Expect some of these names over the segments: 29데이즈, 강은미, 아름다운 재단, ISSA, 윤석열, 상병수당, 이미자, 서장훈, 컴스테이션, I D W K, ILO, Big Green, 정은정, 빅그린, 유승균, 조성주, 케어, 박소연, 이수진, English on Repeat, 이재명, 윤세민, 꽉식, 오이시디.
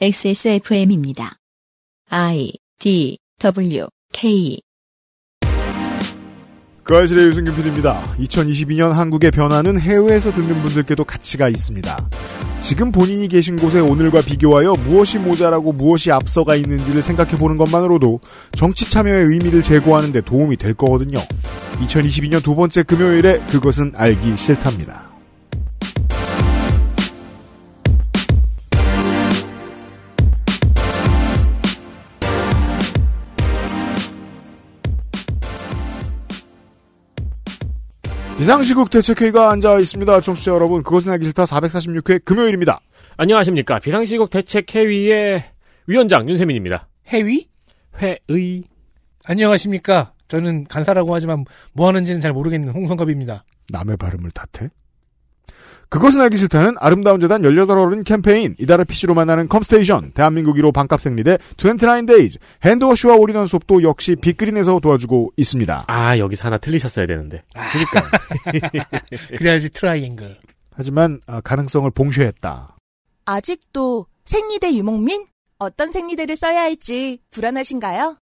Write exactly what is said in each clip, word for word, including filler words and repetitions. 엑스에스에프엠입니다. I, D, W, K. 그 아실의 유승균 피디입니다. 이천이십이 년 한국의 변화는 해외에서 듣는 분들께도 가치가 있습니다. 지금 본인이 계신 곳에 오늘과 비교하여 무엇이 모자라고 무엇이 앞서가 있는지를 생각해보는 것만으로도 정치 참여의 의미를 제고하는 데 도움이 될 거거든요. 이천이십이 년 두 번째 금요일에 그것은 알기 싫답니다. 비상시국 대책회의가 앉아있습니다. 청취자 여러분, 그것은 알기 싫다 사백사십육 회 금요일입니다. 안녕하십니까. 비상시국 대책회의의 위원장 윤세민입니다. 해위? 회의. 안녕하십니까. 저는 간사라고 하지만 뭐하는지는 잘 모르겠는 홍성갑입니다. 남의 발음을 탓해? 그것은 알기 싫다는 아름다운 재단 열여덟 어른 캠페인, 이달의 피씨로 만나는 컴스테이션, 대한민국 일 호 반값 생리대 이십구 데이즈, 핸드워시와 올인원 수업도 역시 빅그린에서 도와주고 있습니다. 아, 여기서 하나 틀리셨어야 되는데. 아, 그러니까. 그래야지 트라이앵글. 하지만 아, 가능성을 봉쇄했다. 아직도 생리대 유목민? 어떤 생리대를 써야 할지 불안하신가요?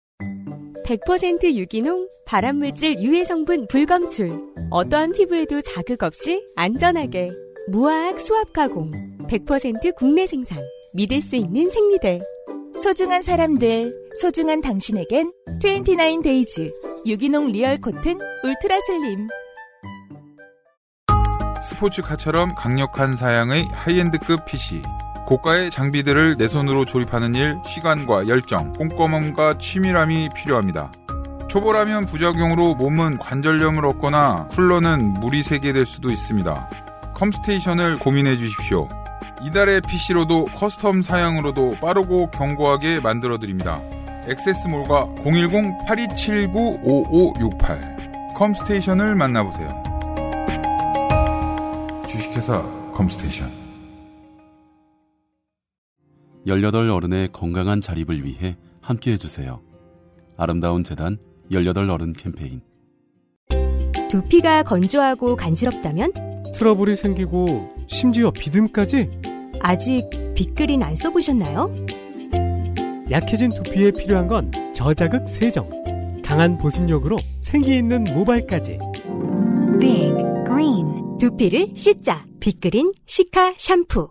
백 퍼센트 유기농, 발암물질 유해 성분 불검출. 어떠한 피부에도 자극 없이 안전하게. 무화학 수압 가공, 백 퍼센트 국내 생산, 믿을 수 있는 생리대. 소중한 사람들, 소중한 당신에겐 이십구 데이즈, 유기농 리얼 코튼 울트라 슬림. 스포츠카처럼 강력한 사양의 하이엔드급 피씨. 고가의 장비들을 내 손으로 조립하는 일, 시간과 열정, 꼼꼼함과 치밀함이 필요합니다. 초보라면 부작용으로 몸은 관절염을 얻거나 쿨러는 물이 새게 될 수도 있습니다. 컴스테이션을 고민해 주십시오. 이달의 피씨로도 커스텀 사양으로도 빠르고 견고하게 만들어드립니다. 액세스몰과 공일공 팔이칠구 오오육팔 컴스테이션을 만나보세요. 주식회사 컴스테이션. 열여덟 어른의 건강한 자립을 위해 함께해 주세요. 아름다운 재단 열여덟 어른 캠페인. 두피가 건조하고 간지럽다면? 트러블이 생기고 심지어 비듬까지? 아직 빅그린 안 써보셨나요? 약해진 두피에 필요한 건 저자극 세정, 강한 보습력으로 생기있는 모발까지. 빅 그린. 두피를 씻자. 빅그린 시카 샴푸.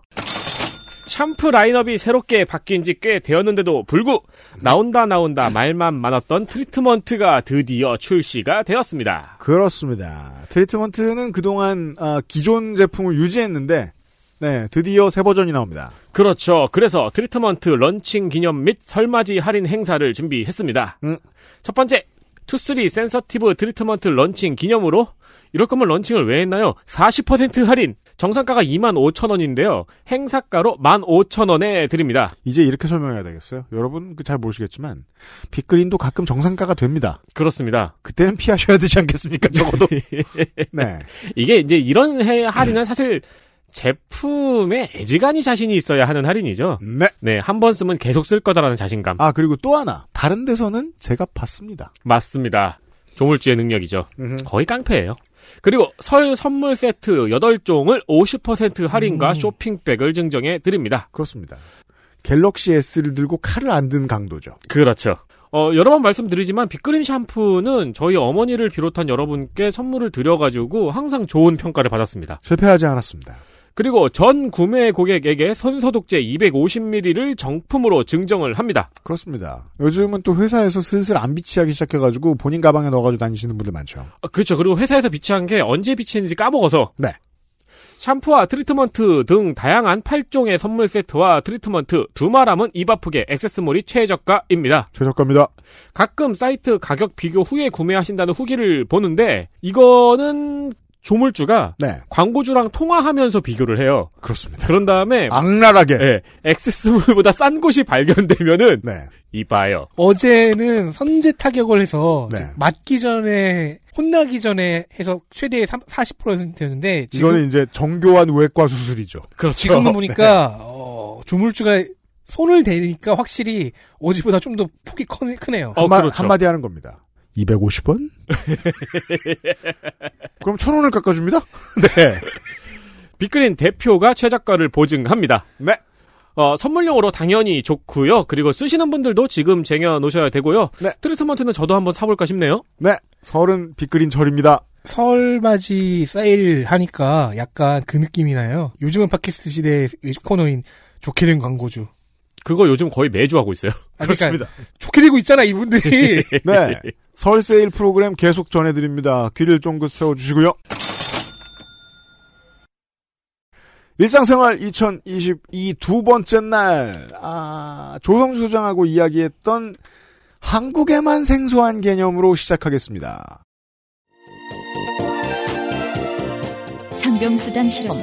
샴푸 라인업이 새롭게 바뀐 지 꽤 되었는데도 불구 나온다 나온다 말만 많았던 트리트먼트가 드디어 출시가 되었습니다. 그렇습니다. 트리트먼트는 그동안 어, 기존 제품을 유지했는데 네, 드디어 새 버전이 나옵니다. 그렇죠. 그래서 트리트먼트 런칭 기념 및 설맞이 할인 행사를 준비했습니다. 음. 첫 번째, 투쓰리 센서티브 트리트먼트 런칭 기념으로, 이럴 거면 런칭을 왜 했나요? 사십 퍼센트 할인! 정상가가 이만 오천 원인데요. 행사가로 만 오천 원에 드립니다. 이제 이렇게 설명해야 되겠어요? 여러분 잘 모르시겠지만 빅그린도 가끔 정상가가 됩니다. 그렇습니다. 그때는 피하셔야 되지 않겠습니까? 적어도. 네. 이게 이제 이런 해 할인은 사실 제품에 애지간히 자신이 있어야 하는 할인이죠. 네. 네, 한 번 쓰면 계속 쓸 거다라는 자신감. 아, 그리고 또 하나. 다른 데서는 제가 봤습니다. 맞습니다. 조물주의 능력이죠. 음흠. 거의 깡패예요. 그리고 설 선물 세트 여덟 종을 오십 퍼센트 할인과 음. 쇼핑백을 증정해 드립니다. 그렇습니다. 갤럭시 S를 들고 칼을 안 든 강도죠. 그렇죠. 어, 여러 번 말씀드리지만 빅그린 샴푸는 저희 어머니를 비롯한 여러분께 선물을 드려가지고 항상 좋은 평가를 받았습니다. 실패하지 않았습니다. 그리고 전 구매 고객에게 손소독제 이백오십 밀리리터를 정품으로 증정을 합니다. 그렇습니다. 요즘은 또 회사에서 슬슬 안 비치하기 시작해가지고 본인 가방에 넣어가지고 다니시는 분들 많죠. 아, 그렇죠. 그리고 회사에서 비치한 게 언제 비치는지 까먹어서. 네. 샴푸와 트리트먼트 등 다양한 팔 종의 선물 세트와 트리트먼트, 두 말하면 입 아프게 액세스몰이 최저가입니다. 최저가입니다. 가끔 사이트 가격 비교 후에 구매하신다는 후기를 보는데 이거는 조물주가 네. 광고주랑 통화하면서 비교를 해요. 그렇습니다. 그런 다음에 악랄하게 네, 액세스몰보다 싼 곳이 발견되면은 네. 이봐요. 어제는 선제 타격을 해서 네. 맞기 전에 혼나기 전에 해서 최대 사십 퍼센트였는데 지금 이거는 이제 정교한 외과 수술이죠. 그렇죠. 지금은 보니까 네. 어, 조물주가 손을 대니까 확실히 어제보다 좀 더 폭이 크네요. 어, 한마, 그렇죠. 한마디 하는 겁니다. 이백오십 원? 그럼 천 원을 깎아줍니다? 네. 빅그린 대표가 최저가를 보증합니다. 네. 어, 선물용으로 당연히 좋고요. 그리고 쓰시는 분들도 지금 쟁여놓으셔야 되고요. 네. 트리트먼트는 저도 한번 사볼까 싶네요. 네. 설은 빅그린 절입니다. 설맞이 세일하니까 약간 그 느낌이 나요. 요즘은 팟캐스트 시대의 코너인 좋게 된 광고주. 그거 요즘 거의 매주 하고 있어요. 아, 그러니까 그렇습니다. 좋게 되고 있잖아 이분들이. 네. 설 세일 프로그램 계속 전해드립니다. 귀를 쫑긋 세워주시고요. 일상생활 이천이십이 두 번째 날, 아, 조성주 소장하고 이야기했던 한국에만 생소한 개념으로 시작하겠습니다. 상병수당 실험.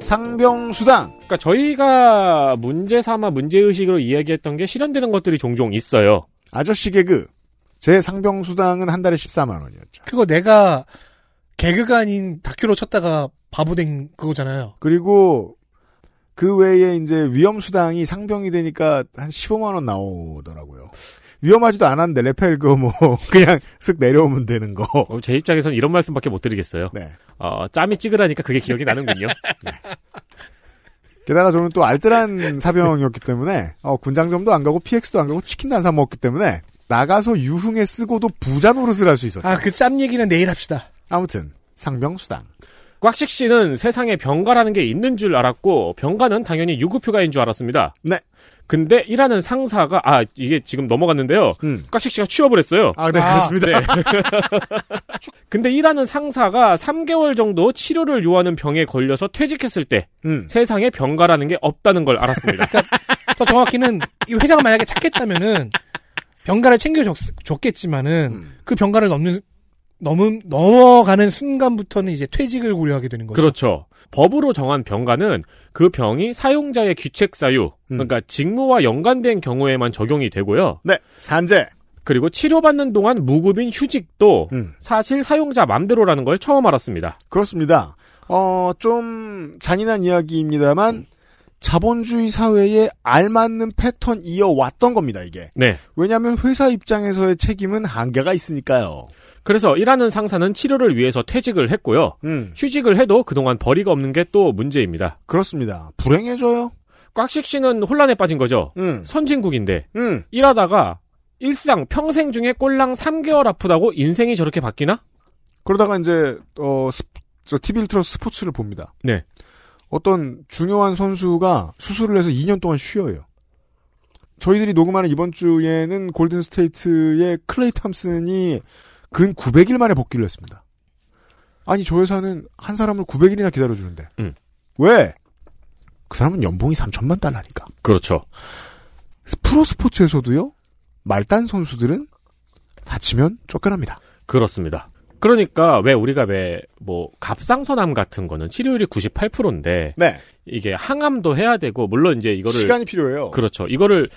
상병수당. 그러니까 저희가 문제 삼아 문제의식으로 이야기했던 게 실현되는 것들이 종종 있어요. 아저씨 개그. 제 상병수당은 한 달에 십사만 원이었죠. 그거 내가 개그가 아닌 다큐로 쳤다가 바보된 그거잖아요. 그리고 그 외에 이제 위험수당이 상병이 되니까 한 십오만 원 나오더라고요. 위험하지도 않았는데 레펠 그거 뭐 그냥 쓱 내려오면 되는 거. 제 입장에선 이런 말씀밖에 못 드리겠어요. 네. 어, 짬이 찌그라니까 그게 기억이 나는군요. 네. 게다가 저는 또 알뜰한 사병이었기 때문에 어, 군장점도 안 가고 피엑스도 안 가고 치킨도 안 사 먹었기 때문에 나가서 유흥에 쓰고도 부자 노릇을 할 수 있었죠. 아, 그 짬 얘기는 내일 합시다. 아무튼 상병수당. 꽉식 씨는 세상에 병가라는 게 있는 줄 알았고 병가는 당연히 유급휴가인 줄 알았습니다. 네. 근데 일하는 상사가 아 이게 지금 넘어갔는데요. 음. 꽉식 씨가 취업을 했어요. 아, 네, 아, 그렇습니다. 네. 근데 일하는 상사가 삼 개월 정도 치료를 요하는 병에 걸려서 퇴직했을 때 음. 세상에 병가라는 게 없다는 걸 알았습니다. 그러니까 더 정확히는 이 회사가 만약에 찾겠다면은 병가를 챙겨줬겠지만은 음. 그 병가를 넘는 넘음 넘어가는 순간부터는 이제 퇴직을 고려하게 되는 거죠. 그렇죠. 법으로 정한 병가는 그 병이 사용자의 귀책 사유, 음. 그러니까 직무와 연관된 경우에만 적용이 되고요. 네, 산재. 그리고 치료받는 동안 무급인 휴직도 음. 사실 사용자 맘대로라는 걸 처음 알았습니다. 그렇습니다. 어, 좀 잔인한 이야기입니다만. 음. 자본주의 사회에 알맞는 패턴 이어왔던 겁니다, 이게. 네. 왜냐하면 회사 입장에서의 책임은 한계가 있으니까요. 그래서 일하는 상사는 치료를 위해서 퇴직을 했고요. 음. 휴직을 해도 그동안 벌이가 없는 게 또 문제입니다. 그렇습니다. 불행해져요. 꽉식 씨는 혼란에 빠진 거죠. 음. 선진국인데 음. 일하다가 일상 평생 중에 꼴랑 삼 개월 아프다고 인생이 저렇게 바뀌나? 그러다가 이제 어, 스, 저 티비를 틀어서 스포츠를 봅니다. 네. 어떤 중요한 선수가 수술을 해서 이 년 동안 쉬어요. 저희들이 녹음하는 이번 주에는 골든스테이트의 클레이 탐슨이 근 구백 일 만에 복귀를 했습니다. 아니 저 회사는 한 사람을 구백 일이나 기다려주는데 음. 왜? 그 사람은 연봉이 삼천만 달러니까. 그렇죠. 프로스포츠에서도요. 말단 선수들은 다치면 쫓겨납니다. 그렇습니다. 그러니까 왜 우리가 왜 뭐 갑상선암 같은 거는 치료율이 구십팔 퍼센트인데 네. 이게 항암도 해야 되고 물론 이제 이거를 시간이 필요해요. 그렇죠. 이거를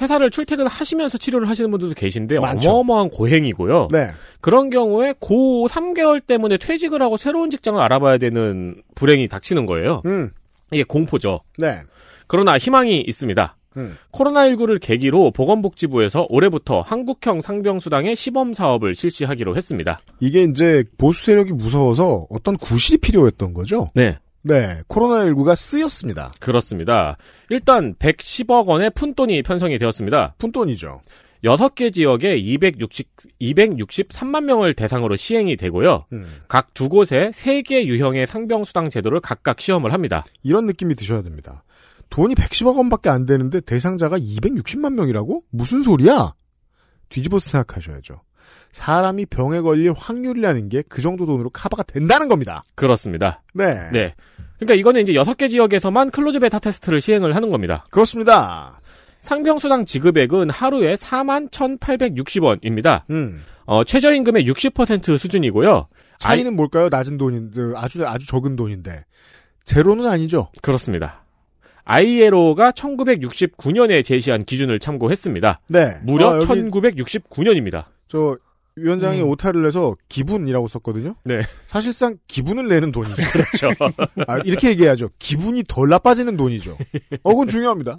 회사를 출퇴근하시면서 치료를 하시는 분들도 계신데 많죠. 어마어마한 고행이고요. 네. 그런 경우에 고 삼 개월 때문에 퇴직을 하고 새로운 직장을 알아봐야 되는 불행이 닥치는 거예요. 음. 이게 공포죠. 네. 그러나 희망이 있습니다. 음. 코로나십구를 계기로 보건복지부에서 올해부터 한국형 상병수당의 시범사업을 실시하기로 했습니다. 이게 이제 보수 세력이 무서워서 어떤 구실이 필요했던 거죠? 네. 네. 코로나십구가 쓰였습니다. 그렇습니다. 일단 백십억 원의 푼돈이 편성이 되었습니다. 푼돈이죠. 여섯 개 지역에 이백육십삼만 명을 대상으로 시행이 되고요. 음. 각 두 곳에 세 개 유형의 상병수당 제도를 각각 시험을 합니다. 이런 느낌이 드셔야 됩니다. 돈이 백십억 원밖에 안 되는데 대상자가 이백육십만 명이라고? 무슨 소리야? 뒤집어서 생각하셔야죠. 사람이 병에 걸릴 확률이라는 게 그 정도 돈으로 커버가 된다는 겁니다. 그렇습니다. 네. 네. 그러니까 이거는 이제 여섯 개 지역에서만 클로즈 베타 테스트를 시행을 하는 겁니다. 그렇습니다. 상병수당 지급액은 하루에 사만 천팔백육십 원입니다. 음. 어, 최저임금의 육십 퍼센트 수준이고요. 차이는 아이... 뭘까요? 낮은 돈인, 아주, 아주 적은 돈인데. 제로는 아니죠? 그렇습니다. 아이엘오가 천구백육십구 년에 제시한 기준을 참고했습니다. 네. 무려 아, 천구백육십구 년입니다. 저 위원장이 음. 오타를 내서 기분이라고 썼거든요. 네. 사실상 기분을 내는 돈이죠. 그렇죠. 아, 이렇게 얘기해야죠. 기분이 덜 나빠지는 돈이죠. 어, 그건 중요합니다.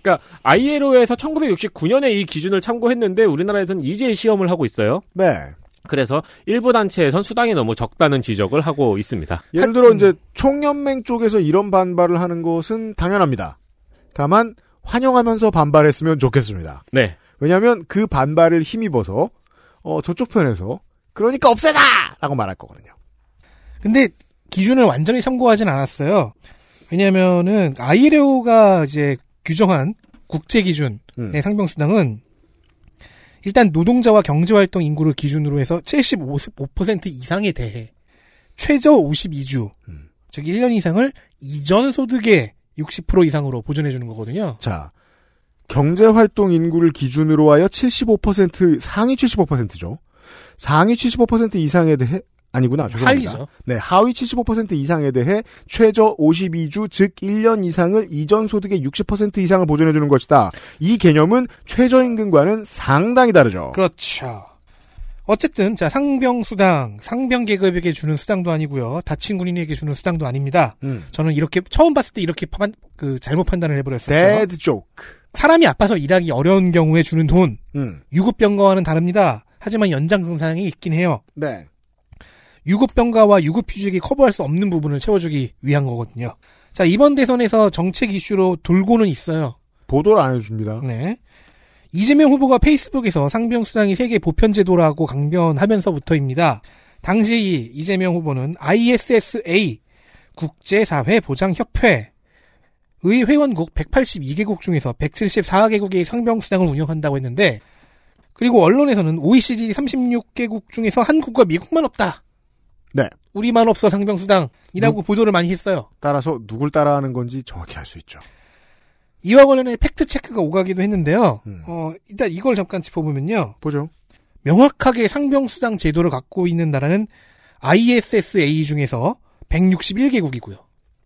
그러니까 아이엘오에서 천구백육십구 년에 이 기준을 참고했는데 우리나라에서는 이제 시험을 하고 있어요. 네. 그래서 일부 단체에선 수당이 너무 적다는 지적을 하고 있습니다. 예를 들어 이제 총연맹 쪽에서 이런 반발을 하는 것은 당연합니다. 다만 환영하면서 반발했으면 좋겠습니다. 네. 왜냐하면 그 반발을 힘입어서 어, 저쪽 편에서 그러니까 없애다! 라고 말할 거거든요. 근데 기준을 완전히 참고하진 않았어요. 왜냐하면은 아일오가 이제 규정한 국제 기준의 음. 상병수당은 일단 노동자와 경제활동 인구를 기준으로 해서 칠십오 퍼센트 이상에 대해 최저 오십이 주, 음. 즉 일 년 이상을 이전 소득의 육십 퍼센트 이상으로 보전해주는 거거든요. 자, 경제활동 인구를 기준으로 하여 칠십오 퍼센트, 상위 칠십오 퍼센트죠. 상위 칠십오 퍼센트 이상에 대해, 아니구나. 죄송합니다. 하위죠. 네, 하위 칠십오 퍼센트 이상에 대해 최저 오십이 주, 즉 일 년 이상을 이전 소득의 육십 퍼센트 이상을 보전해주는 것이다. 이 개념은 최저임금과는 상당히 다르죠. 그렇죠. 어쨌든 자 상병수당, 상병계급에게 주는 수당도 아니고요. 다친 군인에게 주는 수당도 아닙니다. 음. 저는 이렇게 처음 봤을 때 이렇게 파, 그 잘못 판단을 해버렸었죠. 데드 조크. 사람이 아파서 일하기 어려운 경우에 주는 돈, 음. 유급병가와는 다릅니다. 하지만 연장근상이 있긴 해요. 네. 유급병가와 유급휴직이 커버할 수 없는 부분을 채워주기 위한 거거든요. 자, 이번 대선에서 정책 이슈로 돌고는 있어요. 보도를 안 해줍니다. 네. 이재명 후보가 페이스북에서 상병수당이 세계 보편제도라고 강변하면서부터입니다. 당시 이재명 후보는 아이에스에스에이, 국제사회보장협회의 회원국 백팔십이 개국 중에서 백칠십사 개국이 상병수당을 운영한다고 했는데, 그리고 언론에서는 오이시디 삼십육 개국 중에서 한국과 미국만 없다. 네. 우리만 없어 상병수당이라고 음, 보도를 많이 했어요. 따라서 누굴 따라하는 건지 정확히 알 수 있죠. 이와 관련해 팩트체크가 오가기도 했는데요. 음. 어, 일단 이걸 잠깐 짚어보면요. 보죠. 명확하게 상병수당 제도를 갖고 있는 나라는 아이에스에스에이 중에서 백육십일 개국이고요.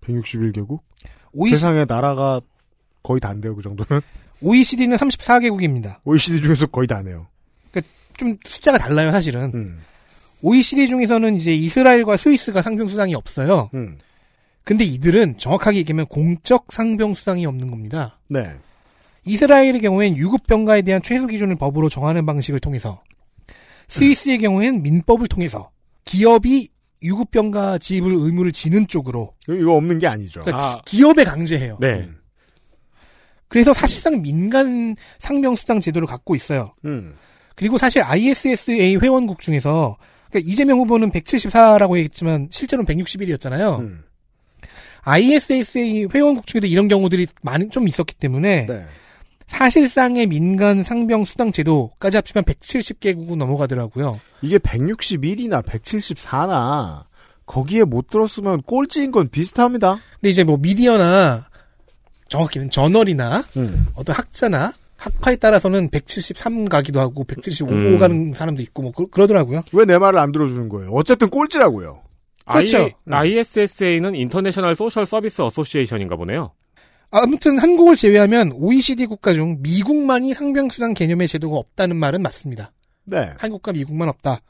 백육십일 개국? 오이시... 세상에 나라가 거의 다 안 돼요, 그 정도는. 오이시디는 삼십사 개국입니다. 오이시디 중에서 거의 다 안 해요. 그러니까 좀 숫자가 달라요, 사실은. 음. 오이시디 중에서는 이제 이스라엘과 스위스가 상병수당이 없어요. 음. 근데 이들은 정확하게 얘기하면 공적 상병수당이 없는 겁니다. 네. 이스라엘의 경우엔 유급병가에 대한 최소 기준을 법으로 정하는 방식을 통해서, 스위스의 음. 경우엔 민법을 통해서 기업이 유급병가 지급을 의무를 지는 쪽으로. 이거 없는 게 아니죠. 그러니까 아. 기업에 강제해요. 네. 음. 그래서 사실상 민간 상병수당 제도를 갖고 있어요. 음. 그리고 사실 아이에스에스에이 회원국 중에서, 그러니까 이재명 후보는 백칠십사라고 얘기했지만 실제로는 백육십일이었잖아요. 음. 아이에스에스에이 회원국 중에도 이런 경우들이 많이 좀 있었기 때문에 네. 사실상의 민간 상병수당 제도까지 합치면 백칠십 개국은 넘어가더라고요. 이게 백육십일이나 백칠십사나 거기에 못 들었으면 꼴찌인 건 비슷합니다. 근데 이제 뭐 미디어나 정확히는 저널이나 음. 어떤 학자나 학파에 따라서는 백칠십삼 가기도 하고 백칠십오 음. 가는 사람도 있고 뭐 그러더라고요. 왜 내 말을 안 들어주는 거예요? 어쨌든 꼴찌라고요. 그렇죠. I, 아이에스에스에이는 인터내셔널 소셜 서비스 어소시에이션인가 보네요. 아무튼 한국을 제외하면 오이시디 국가 중 미국만이 상병수당 개념의 제도가 없다는 말은 맞습니다. 네. 한국과 미국만 없다.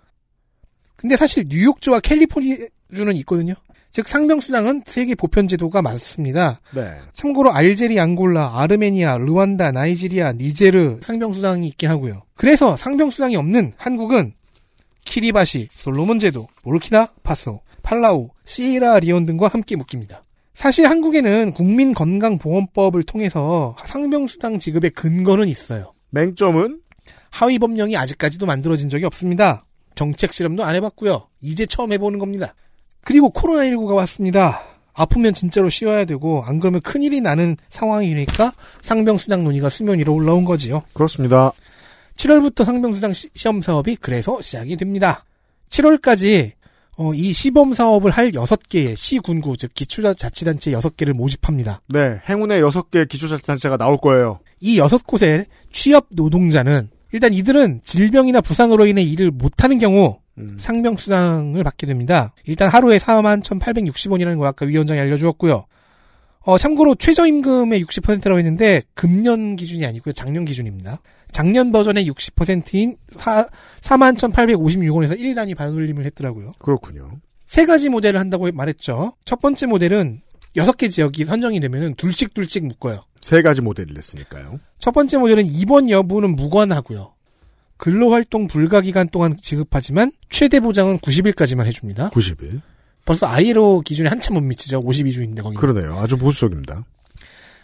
근데 사실 뉴욕주와 캘리포니아주는 있거든요. 즉 상병수당은 세계 보편제도가 많습니다. 네. 참고로 알제리, 앙골라, 아르메니아, 르완다, 나이지리아, 니제르 상병수당이 있긴 하고요. 그래서 상병수당이 없는 한국은 키리바시, 솔로몬제도, 보르키나파소, 팔라우, 시에라리온 등과 함께 묶입니다. 사실 한국에는 국민건강보험법을 통해서 상병수당 지급의 근거는 있어요. 맹점은? 하위 법령이 아직까지도 만들어진 적이 없습니다. 정책 실험도 안 해봤고요. 이제 처음 해보는 겁니다. 그리고 코로나십구가 왔습니다. 아프면 진짜로 쉬어야 되고 안 그러면 큰일이 나는 상황이니까 상병수당 논의가 수면 위로 올라온 거지요. 그렇습니다. 칠월부터 상병수당 시, 시험 사업이 그래서 시작이 됩니다. 칠월까지 어, 이 시범 사업을 할 여섯 개의 시군구, 즉 기초자치단체 여섯 개를 모집합니다. 네, 행운의 여섯 개 기초자치단체가 나올 거예요. 이 여섯 곳의 취업 노동자는 일단 이들은 질병이나 부상으로 인해 일을 못하는 경우 음. 상병수당을 받게 됩니다. 일단 하루에 사만 천팔백육십 원이라는 거 아까 위원장이 알려주었고요. 어, 참고로 최저임금의 육십 퍼센트라고 했는데 금년 기준이 아니고요. 작년 기준입니다. 작년 버전의 육십 퍼센트인 사만 천팔백오십육 원에서 일 단위 반올림을 했더라고요. 그렇군요. 세 가지 모델을 한다고 말했죠. 첫 번째 모델은 여섯 개 지역이 선정이 되면 둘씩 둘씩 묶어요. 세 가지 모델을 했으니까요. 첫 번째 모델은 입원 여부는 무관하고요. 근로활동 불가 기간 동안 지급하지만 최대 보장은 구십 일까지만 해줍니다. 구십 일. 벌써 아이엘오 기준에 한참 못 미치죠. 오십이 주인데 거기. 그러네요. 아주 보수적입니다.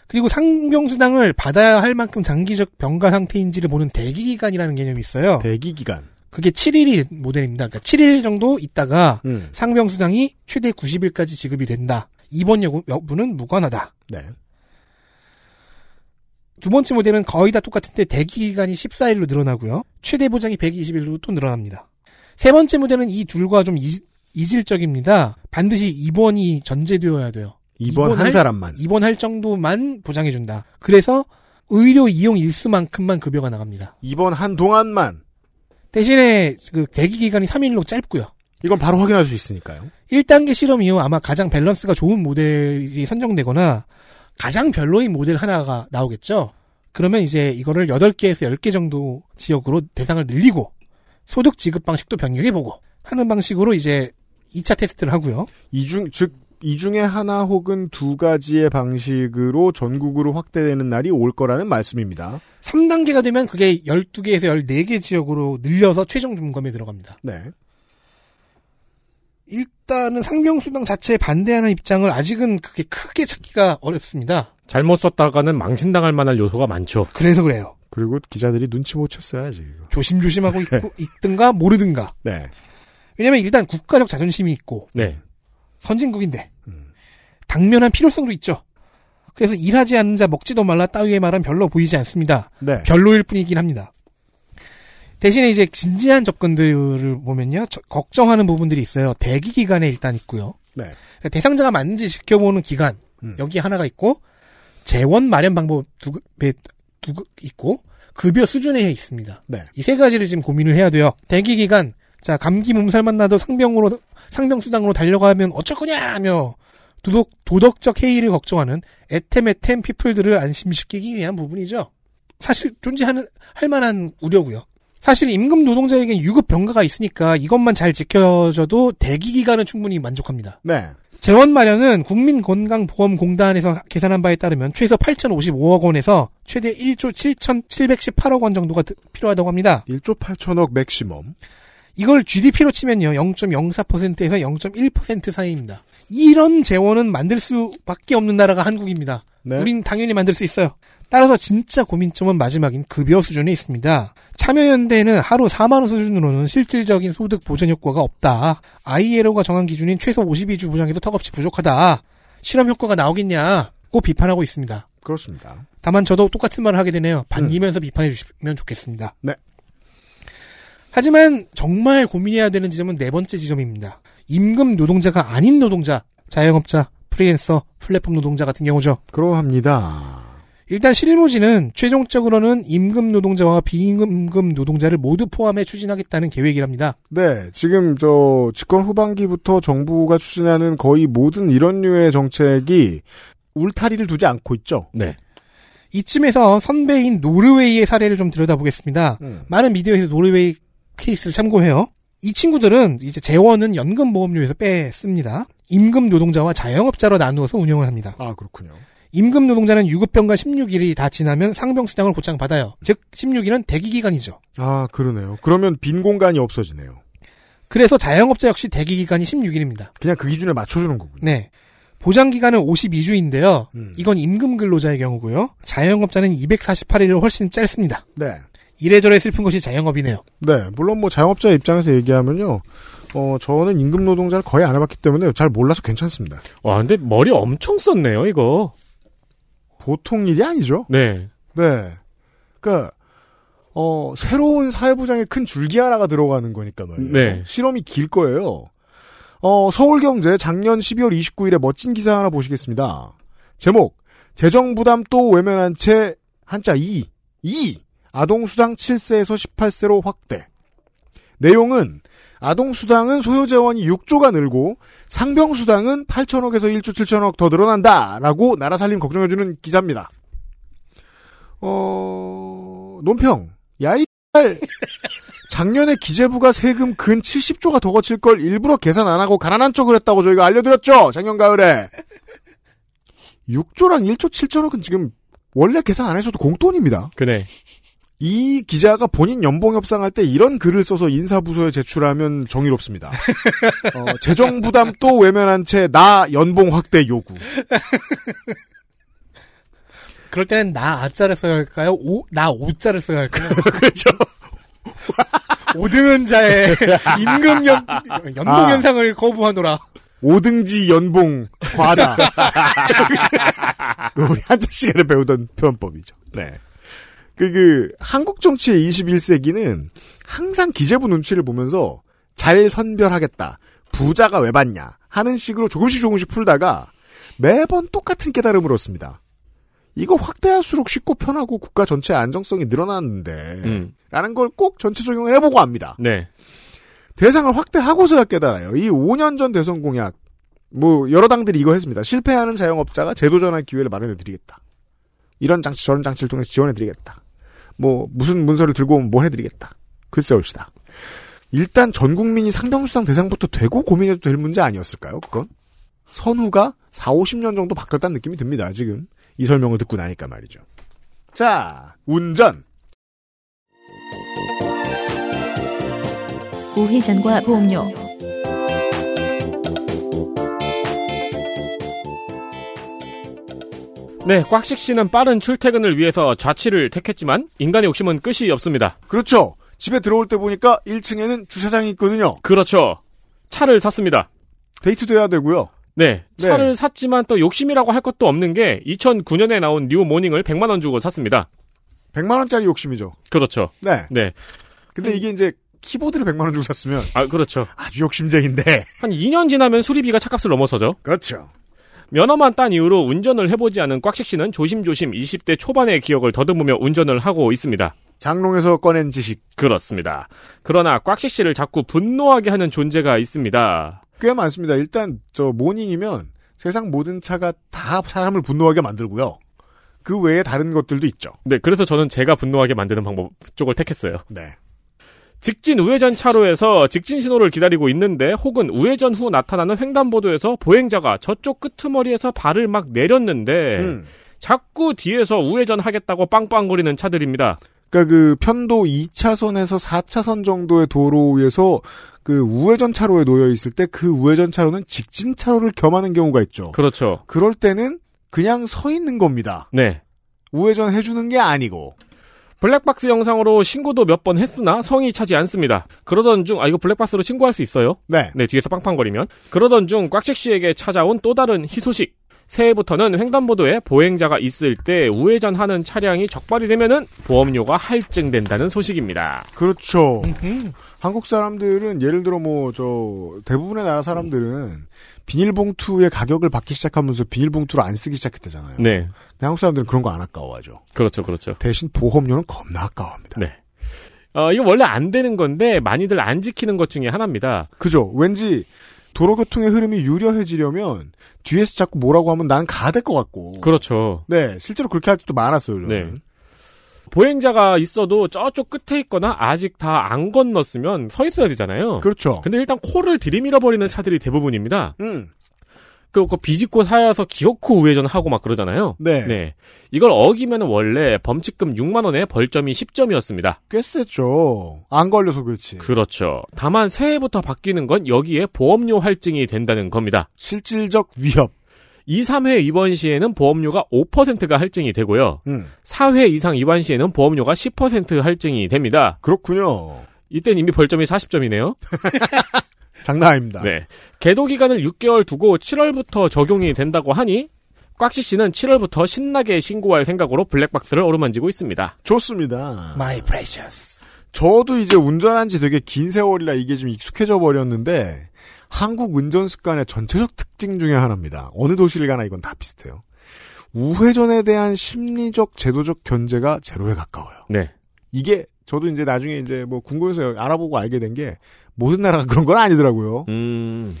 그리고 상병수당을 받아야 할 만큼 장기적 병가 상태인지를 보는 대기기간이라는 개념이 있어요. 대기기간. 그게 칠 일이 모델입니다. 그러니까 칠 일 정도 있다가 음. 상병수당이 최대 구십 일까지 지급이 된다. 입원 여부는 무관하다. 네. 두 번째 모델은 거의 다 똑같은데 대기기간이 십사 일로 늘어나고요. 최대 보장이 백이십 일로 또 늘어납니다. 세 번째 모델은 이 둘과 좀 이, 이질적입니다. 반드시 입원이 전제되어야 돼요. 입원한 사람만. 입원할 정도만 보장해준다. 그래서 의료 이용 일수만큼만 급여가 나갑니다. 입원한 동안만. 대신에 그 대기기간이 삼 일로 짧고요. 이건 바로 확인할 수 있으니까요. 일 단계 실험 이후 아마 가장 밸런스가 좋은 모델이 선정되거나 가장 별로인 모델 하나가 나오겠죠. 그러면 이제 이거를 여덟 개에서 열 개 정도 지역으로 대상을 늘리고 소득 지급 방식도 변경해보고 하는 방식으로 이제 이 차 테스트를 하고요. 이 중, 즉 이 중에 하나 혹은 두 가지의 방식으로 전국으로 확대되는 날이 올 거라는 말씀입니다. 삼 단계가 되면 그게 열두 개에서 열네 개 지역으로 늘려서 최종 점검에 들어갑니다. 네. 일단은 상병수당 자체에 반대하는 입장을 아직은 그게 크게 찾기가 어렵습니다. 잘못 썼다가는 망신당할 만한 요소가 많죠. 그래서 그래요. 그리고 기자들이 눈치 못 챘어야지. 조심조심하고 있고, 있든가 모르든가. 네. 왜냐면 일단 국가적 자존심이 있고. 네. 선진국인데. 음. 당면한 필요성도 있죠. 그래서 일하지 않는 자 먹지도 말라 따위의 말은 별로 보이지 않습니다. 네. 별로일 뿐이긴 합니다. 대신에 이제 진지한 접근들을 보면요. 저, 걱정하는 부분들이 있어요. 대기 기간에 일단 있고요. 네. 그러니까 대상자가 맞는지 지켜보는 기간. 음. 여기 하나가 있고 재원 마련 방법 두 개 두 개 있고 급여 수준에 있습니다. 네. 이 세 가지를 지금 고민을 해야 돼요. 대기 기간. 자, 감기 몸살만 나도 상병으로, 상병수당으로 달려가면 어쩔 거냐 하며 도덕, 도덕적 해이를 걱정하는 애템애템 피플들을 안심시키기 위한 부분이죠. 사실 존재하는, 할 만한 우려고요. 사실 임금 노동자에겐 유급 병가가 있으니까 이것만 잘 지켜져도 대기기간은 충분히 만족합니다. 네. 재원 마련은 국민건강보험공단에서 계산한 바에 따르면 최소 팔천오십오억 원에서 최대 일조 칠천칠백십팔억 원 정도가 필요하다고 합니다. 일조 팔천억 맥시멈. 이걸 지디피로 치면요. 영점영사 퍼센트에서 영점일 퍼센트 사이입니다. 이런 재원은 만들 수밖에 없는 나라가 한국입니다. 네. 우린 당연히 만들 수 있어요. 따라서 진짜 고민점은 마지막인 급여 수준에 있습니다. 참여연대는 하루 사만 원 수준으로는 실질적인 소득 보전 효과가 없다. 아이엘오가 정한 기준인 최소 오십이 주 보장에도 턱없이 부족하다. 실험 효과가 나오겠냐고 비판하고 있습니다. 그렇습니다. 다만 저도 똑같은 말을 하게 되네요. 반기면서 음. 비판해 주시면 좋겠습니다. 네. 하지만 정말 고민해야 되는 지점은 네 번째 지점입니다. 임금 노동자가 아닌 노동자, 자영업자, 프리랜서, 플랫폼 노동자 같은 경우죠. 그러합니다. 일단 실무진은 최종적으로는 임금 노동자와 비임금 노동자를 모두 포함해 추진하겠다는 계획이랍니다. 네, 지금 저 집권 후반기부터 정부가 추진하는 거의 모든 이런 류의 정책이 울타리를 두지 않고 있죠. 네. 이쯤에서 선배인 노르웨이의 사례를 좀 들여다보겠습니다. 음. 많은 미디어에서 노르웨이 케이스를 참고해요. 이 친구들은 이제 재원은 연금보험료에서 뺐습니다. 임금 노동자와 자영업자로 나누어서 운영을 합니다. 아, 그렇군요. 임금 노동자는 유급병과 십육 일이 다 지나면 상병수당을 보장받아요. 즉 십육 일은 대기기간이죠. 아, 그러네요. 그러면 빈 공간이 없어지네요. 그래서 자영업자 역시 대기기간이 십육 일입니다. 그냥 그 기준에 맞춰주는 거군요. 네. 보장기간은 오십이 주인데요. 음. 이건 임금 근로자의 경우고요. 자영업자는 이백사십팔 일로 훨씬 짧습니다. 네. 이래저래 슬픈 것이 자영업이네요. 네, 물론 뭐 자영업자 입장에서 얘기하면요, 어 저는 임금 노동자를 거의 안 해봤기 때문에 잘 몰라서 괜찮습니다. 와, 근데 머리 엄청 썼네요, 이거. 보통 일이 아니죠. 네, 네. 그러니까 어 새로운 사회부장의 큰 줄기 하나가 들어가는 거니까 말이에요. 네. 실험이 길 거예요. 어 서울경제 작년 십이월 이십구일에 멋진 기사 하나 보시겠습니다. 제목: 재정 부담 또 외면한 채 한자 이 이. 아동수당 칠 세에서 십팔 세로 확대. 내용은 아동수당은 소요재원이 육 조가 늘고 상병수당은 팔천억에서 일조 칠천억 더 늘어난다라고 나라살림 걱정해주는 기사입니다. 어... 논평. 야이 ᄃ. 작년에 기재부가 세금 근 칠십 조가 더 거칠 걸 일부러 계산 안 하고 가난한 척을 했다고 저희가 알려드렸죠. 작년 가을에. 육 조랑 일조 칠천억은 지금 원래 계산 안 해서도 공돈입니다. 그래. 이 기자가 본인 연봉 협상할 때 이런 글을 써서 인사부서에 제출하면 정의롭습니다. 어, 재정 부담 또 외면한 채 나 연봉 확대 요구. 그럴 때는 나 아자를 써야 할까요? 오, 나 오자를 써야 할까요? 그렇죠. 오등은 자의 임금 연, 연봉 아, 현상을 거부하노라. 오등지 연봉 과다. 우리 한자 시간에 배우던 표현법이죠. 네. 그, 그, 한국 정치의 이십일 세기는 항상 기재부 눈치를 보면서 잘 선별하겠다. 부자가 왜 받냐. 하는 식으로 조금씩 조금씩 풀다가 매번 똑같은 깨달음을 얻습니다. 이거 확대할수록 쉽고 편하고 국가 전체의 안정성이 늘어나는데, 음. 라는 걸 꼭 전체 적용을 해보고 합니다. 네. 대상을 확대하고서야 깨달아요. 이 오 년 전 대선 공약, 뭐, 여러 당들이 이거 했습니다. 실패하는 자영업자가 재도전할 기회를 마련해드리겠다. 이런 장치, 저런 장치를 통해서 지원해드리겠다. 뭐, 무슨 문서를 들고 오면 뭘 해드리겠다. 글쎄 봅시다. 일단 전 국민이 상당수당 대상부터 되고 고민해도 될 문제 아니었을까요, 그건? 선후가 사오십 년 정도 바뀌었다는 느낌이 듭니다, 지금. 이 설명을 듣고 나니까 말이죠. 자, 운전. 우회전과 보험료. 네, 꽉식 씨는 빠른 출퇴근을 위해서 좌치를 택했지만 인간의 욕심은 끝이 없습니다. 그렇죠. 집에 들어올 때 보니까 일 층에는 주차장이 있거든요. 그렇죠. 차를 샀습니다. 데이트도 해야 되고요. 네. 차를 네. 샀지만 또 욕심이라고 할 것도 없는 게 이천구 년에 나온 뉴 모닝을 백만 원 주고 샀습니다. 백만 원짜리 욕심이죠. 그렇죠. 네. 네. 근데 한... 이게 이제 키보드를 백만 원 주고 샀으면. 아, 그렇죠. 아주 욕심쟁인데. 한 이 년 지나면 수리비가 차값을 넘어서죠. 그렇죠. 면허만 딴 이후로 운전을 해보지 않은 꽉식 씨는 조심조심 이십 대 초반의 기억을 더듬으며 운전을 하고 있습니다. 장롱에서 꺼낸 지식. 그렇습니다. 그러나 꽉식 씨를 자꾸 분노하게 하는 존재가 있습니다. 꽤 많습니다. 일단 저 모닝이면 세상 모든 차가 다 사람을 분노하게 만들고요. 그 외에 다른 것들도 있죠. 네, 그래서 저는 제가 분노하게 만드는 방법 쪽을 택했어요. 네. 직진 우회전 차로에서 직진 신호를 기다리고 있는데 혹은 우회전 후 나타나는 횡단보도에서 보행자가 저쪽 끄트머리에서 발을 막 내렸는데 음. 자꾸 뒤에서 우회전하겠다고 빵빵거리는 차들입니다. 그러니까 그 편도 이 차선에서 사 차선 정도의 도로 위에서 그 우회전 차로에 놓여 있을 때 그 우회전 차로는 직진 차로를 겸하는 경우가 있죠. 그렇죠. 그럴 때는 그냥 서 있는 겁니다. 네. 우회전 해주는 게 아니고. 블랙박스 영상으로 신고도 몇 번 했으나 성이 차지 않습니다. 그러던 중, 아, 이거 블랙박스로 신고할 수 있어요? 네. 네, 뒤에서 빵빵거리면. 그러던 중 꽉식 씨에게 찾아온 또 다른 희소식. 새해부터는 횡단보도에 보행자가 있을 때 우회전하는 차량이 적발이 되면은 보험료가 할증된다는 소식입니다. 그렇죠. 음흠. 한국 사람들은 예를 들어 뭐 저 대부분의 나라 사람들은 비닐봉투의 가격을 받기 시작하면서 비닐봉투를 안 쓰기 시작했잖아요. 네. 근데 한국 사람들은 그런 거 안 아까워하죠. 그렇죠, 그렇죠. 대신 보험료는 겁나 아까워합니다. 네. 어, 이거 원래 안 되는 건데 많이들 안 지키는 것 중에 하나입니다. 그죠. 왠지. 도로교통의 흐름이 유려해지려면 뒤에서 자꾸 뭐라고 하면 난 가야 될 것 같고. 그렇죠. 네, 실제로 그렇게 할 때도 많았어요. 저는. 네. 보행자가 있어도 저쪽 끝에 있거나 아직 다 안 건넜으면 서 있어야 되잖아요. 그렇죠. 근데 일단 코를 들이밀어 버리는 차들이 대부분입니다. 음. 그리고 비집고 사여서 기어코 우회전하고 막 그러잖아요. 네. 네. 이걸 어기면 원래 범칙금 육만 원에 벌점이 십 점이었습니다. 꽤 세죠. 안 걸려서 그렇지. 그렇죠. 다만 새해부터 바뀌는 건 여기에 보험료 할증이 된다는 겁니다. 실질적 위협. 이, 삼 회 위반 시에는 보험료가 오 퍼센트가 할증이 되고요. 음. 사 회 이상 위반 시에는 보험료가 십 퍼센트 할증이 됩니다. 그렇군요. 이때는 이미 벌점이 사십 점이네요. 장난 아닙니다. 네. 계도 기간을 육 개월 두고 칠월부터 적용이 된다고 하니 꽉씨 씨는 칠월부터 신나게 신고할 생각으로 블랙박스를 어루만지고 있습니다. 좋습니다. My precious. 저도 이제 운전한 지 되게 긴 세월이라 이게 좀 익숙해져 버렸는데 한국 운전 습관의 전체적 특징 중에 하나입니다. 어느 도시를 가나 이건 다 비슷해요. 우회전에 대한 심리적 제도적 견제가 제로에 가까워요. 네. 이게 저도 이제 나중에 이제 뭐 궁금해서 알아보고 알게 된 게 모든 나라가 그런 건 아니더라고요. 음.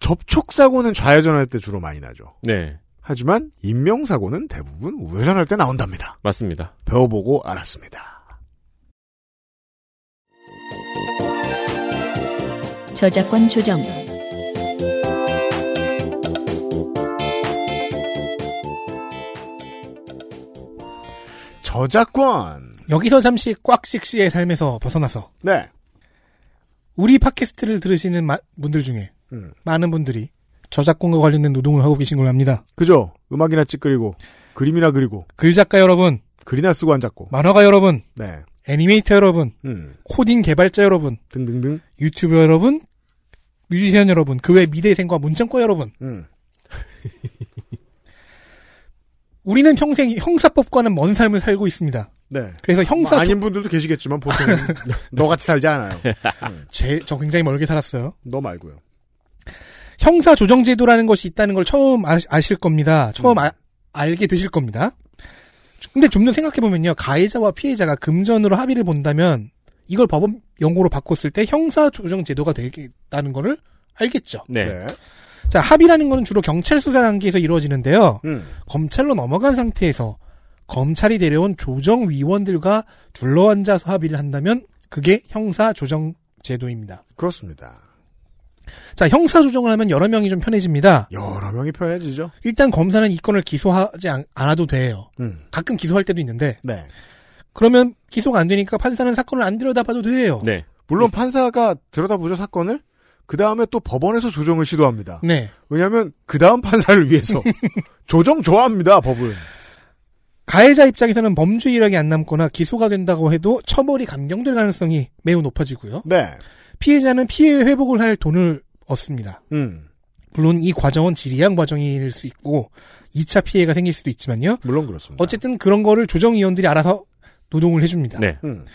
접촉사고는 좌회전할 때 주로 많이 나죠. 네. 하지만 인명사고는 대부분 우회전할 때 나온답니다. 맞습니다. 배워보고 알았습니다. 저작권 조정. 저작권. 여기서 잠시 꽉식 씨의 삶에서 벗어나서 네. 우리 팟캐스트를 들으시는 마, 분들 중에 음. 많은 분들이 저작권과 관련된 노동을 하고 계신 걸 압니다. 그죠? 음악이나 찌그리고 그림이나 그리고 글작가 여러분, 글이나 쓰고 앉았고 만화가 여러분, 네. 애니메이터 여러분, 음. 코딩 개발자 여러분, 등등등 유튜버 여러분, 뮤지션 여러분, 그 외 미대생과 문창과 여러분. 음. 우리는 평생 형사법과는 먼 삶을 살고 있습니다. 네. 그래서 형사 뭐 아닌 조... 분들도 계시겠지만 보통 너같이 살지 않아요. 음. 제, 저 굉장히 멀게 살았어요. 너 말고요. 형사 조정 제도라는 것이 있다는 걸 처음 아, 아실 겁니다. 처음 음. 아, 알게 되실 겁니다. 근데 좀 더 생각해보면요. 가해자와 피해자가 금전으로 합의를 본다면 이걸 법원 용어로 바꿨을 때 형사 조정 제도가 되겠다는 거를 알겠죠. 네. 네. 자, 합의라는 거는 주로 경찰 수사 단계에서 이루어지는데요. 음. 검찰로 넘어간 상태에서 검찰이 데려온 조정위원들과 둘러앉아서 합의를 한다면 그게 형사조정제도입니다. 그렇습니다. 자, 형사조정을 하면 여러 명이 좀 편해집니다. 여러 명이 편해지죠. 일단 검사는 이 건을 기소하지 않, 않아도 돼요. 음. 가끔 기소할 때도 있는데 네. 그러면 기소가 안 되니까 판사는 사건을 안 들여다봐도 돼요. 네. 물론 판사가 들여다보죠, 사건을. 그 다음에 또 법원에서 조정을 시도합니다. 네. 왜냐하면 그 다음 판사를 위해서 조정 좋아합니다, 법은. 가해자 입장에서는 범죄 이력이 안 남거나 기소가 된다고 해도 처벌이 감경될 가능성이 매우 높아지고요. 네. 피해자는 피해 회복을 할 돈을 얻습니다. 음. 물론 이 과정은 지리한 과정일 수 있고 이 차 피해가 생길 수도 있지만요. 물론 그렇습니다. 어쨌든 그런 거를 조정위원들이 알아서 노동을 해줍니다. 네. 음.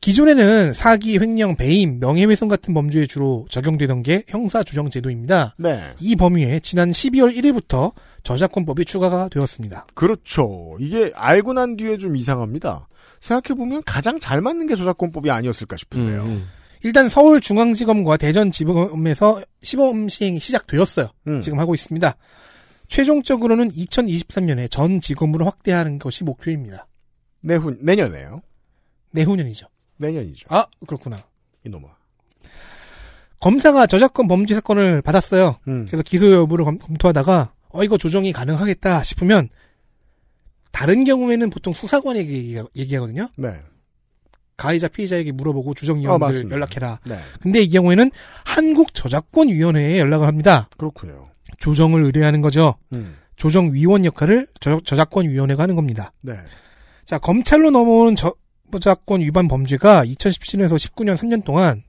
기존에는 사기, 횡령, 배임, 명예훼손 같은 범죄에 주로 적용되던 게 형사조정제도입니다. 네. 이 범위에 지난 십이월 일일부터 저작권법이 추가가 되었습니다. 그렇죠. 이게 알고 난 뒤에 좀 이상합니다. 생각해보면 가장 잘 맞는 게 저작권법이 아니었을까 싶은데요. 음. 일단 서울중앙지검과 대전지검에서 시범 시행이 시작되었어요. 음. 지금 하고 있습니다. 최종적으로는 이천이십삼년에 전 지검으로 확대하는 것이 목표입니다. 내후, 내년에요? 내후년이죠. 내년이죠. 아, 그렇구나. 이놈아. 검사가 저작권 범죄 사건을 받았어요. 음. 그래서 기소 여부를 검, 검토하다가 어 이거 조정이 가능하겠다 싶으면 다른 경우에는 보통 수사관에게 얘기, 얘기하거든요. 네. 가해자 피해자에게 물어보고 조정위원들 어, 연락해라. 네. 근데 이 경우에는 한국저작권위원회에 연락을 합니다. 그렇군요. 조정을 의뢰하는 거죠. 음. 조정위원 역할을 저, 저작권위원회가 하는 겁니다. 네. 자, 검찰로 넘어온 저 저작권 위반 범죄가 이천십칠년에서 십구년 삼년 동안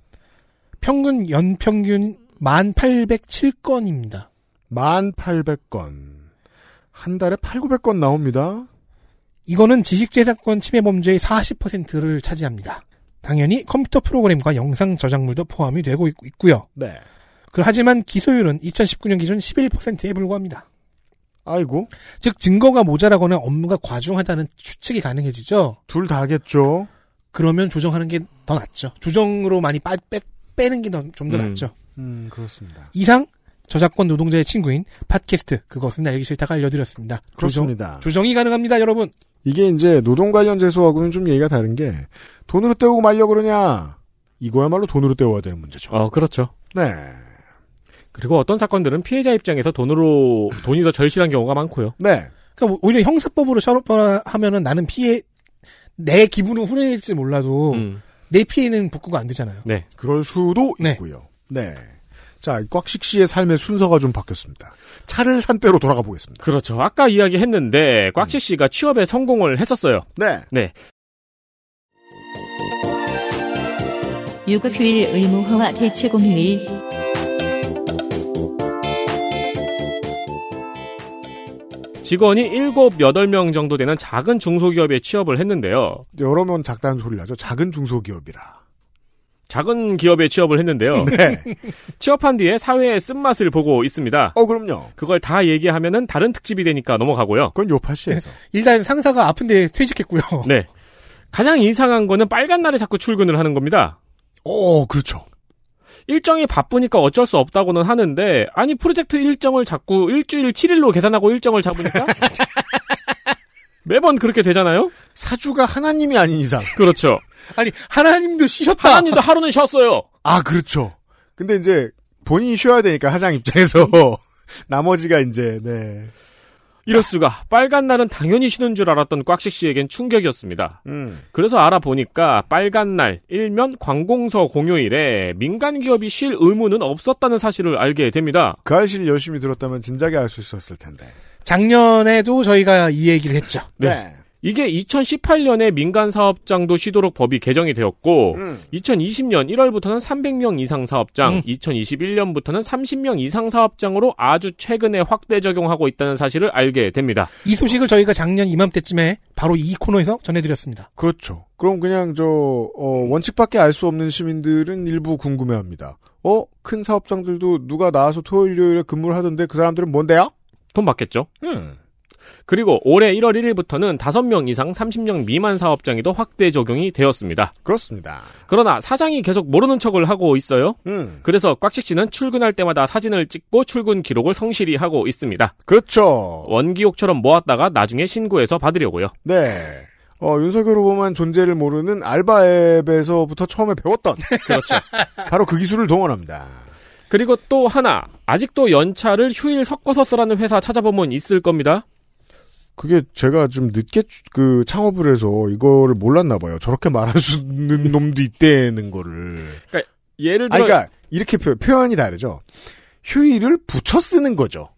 평균 연평균 만 팔백칠 건입니다. 만 팔백 건. 한 달에 팔천구백 건 나옵니다. 이거는 지식재산권 침해 범죄의 사십 퍼센트를 차지합니다. 당연히 컴퓨터 프로그램과 영상 저작물도 포함이 되고 있고요. 네. 그 하지만 기소율은 이천십구년 기준 십일 퍼센트에 불과합니다. 아이고. 즉 증거가 모자라거나 업무가 과중하다는 추측이 가능해지죠. 둘 다겠죠. 그러면 조정하는 게 더 낫죠. 조정으로 많이 빠, 빼, 빼는 게 좀 더 음. 낫죠. 음, 그렇습니다. 이상 저작권 노동자의 친구인 팟캐스트 그것은 알기 싫다가 알려드렸습니다. 그렇습니다. 조정, 조정이 가능합니다, 여러분. 이게 이제 노동 관련 제소하고는 좀 얘기가 다른 게 돈으로 때우고 말려 그러냐. 이거야말로 돈으로 때워야 되는 문제죠. 어, 그렇죠. 네. 그리고 어떤 사건들은 피해자 입장에서 돈으로, 돈이 더 절실한 경우가 많고요. 네. 그러니까 오히려 형사법으로 처벌하면은 나는 피해, 내 기분은 후련해질지 몰라도, 음. 내 피해는 복구가 안 되잖아요. 네. 그럴 수도 네. 있고요. 네. 자, 꽉식 씨의 삶의 순서가 좀 바뀌었습니다. 차를 산 때로 돌아가 보겠습니다. 그렇죠. 아까 이야기했는데, 꽉식 씨가 취업에 성공을 했었어요. 네. 네. 유급휴일 의무화와 대체공휴일. 직원이 일곱, 여덟 명 정도 되는 작은 중소기업에 취업을 했는데요. 여러 명 작다는 소리를 하죠. 작은 중소기업이라. 작은 기업에 취업을 했는데요. 네. 취업한 뒤에 사회의 쓴맛을 보고 있습니다. 어, 그럼요. 그걸 다 얘기하면은 다른 특집이 되니까 넘어가고요. 그건 요파시에서. 네. 일단 상사가 아픈데 퇴직했고요. 네. 가장 이상한 거는 빨간 날에 자꾸 출근을 하는 겁니다. 어, 그렇죠. 일정이 바쁘니까 어쩔 수 없다고는 하는데 아니 프로젝트 일정을 자꾸 일주일 칠 일로 계산하고 일정을 잡으니까 매번 그렇게 되잖아요. 사주가 하나님이 아닌 이상. 그렇죠. 아니 하나님도 쉬셨다. 하나님도 하루는 쉬었어요. 아 그렇죠. 근데 이제 본인이 쉬어야 되니까 사장 입장에서 나머지가 이제 네 이럴 수가. 빨간 날은 당연히 쉬는 줄 알았던 꽉식 씨에겐 충격이었습니다. 음. 그래서 알아보니까 빨간 날, 일면 관공서 공휴일에 민간 기업이 쉴 의무는 없었다는 사실을 알게 됩니다. 그 사실 열심히 들었다면 진작에 알 수 있었을 텐데. 작년에도 저희가 이 얘기를 했죠. 네. 네. 이게 이천십팔 년에 민간 사업장도 쉬도록 법이 개정이 되었고 음. 이천이십 년 일월부터는 삼백 명 이상 사업장, 음. 이천이십일 년부터는 삼십 명 이상 사업장으로 아주 최근에 확대 적용하고 있다는 사실을 알게 됩니다. 이 소식을 저희가 작년 이맘때쯤에 바로 이 코너에서 전해드렸습니다. 그렇죠. 그럼 그냥 저 어, 원칙밖에 알 수 없는 시민들은 일부 궁금해합니다. 어? 큰 사업장들도 누가 나와서 토요일, 일요일에 근무를 하던데 그 사람들은 뭔데요? 돈 받겠죠. 음. 그리고 올해 일월 일일부터는 다섯 명 이상 삼십 명 미만 사업장에도 확대 적용이 되었습니다. 그렇습니다. 그러나 사장이 계속 모르는 척을 하고 있어요. 음. 그래서 꽉식 씨는 출근할 때마다 사진을 찍고 출근 기록을 성실히 하고 있습니다. 그렇죠. 원기옥처럼 모았다가 나중에 신고해서 받으려고요. 네. 어, 윤석열 후보만 존재를 모르는 알바앱에서부터 처음에 배웠던. 그렇죠. 바로 그 기술을 동원합니다. 그리고 또 하나. 아직도 연차를 휴일 섞어서 쓰라는 회사 찾아보면 있을 겁니다. 그게 제가 좀 늦게 그 창업을 해서 이거를 몰랐나 봐요. 저렇게 말할 수 있는 놈도 있다는 거를. 그러니까 예를 들어. 아, 그러니까 이렇게 표, 표현이 다르죠. 휴일을 붙여 쓰는 거죠.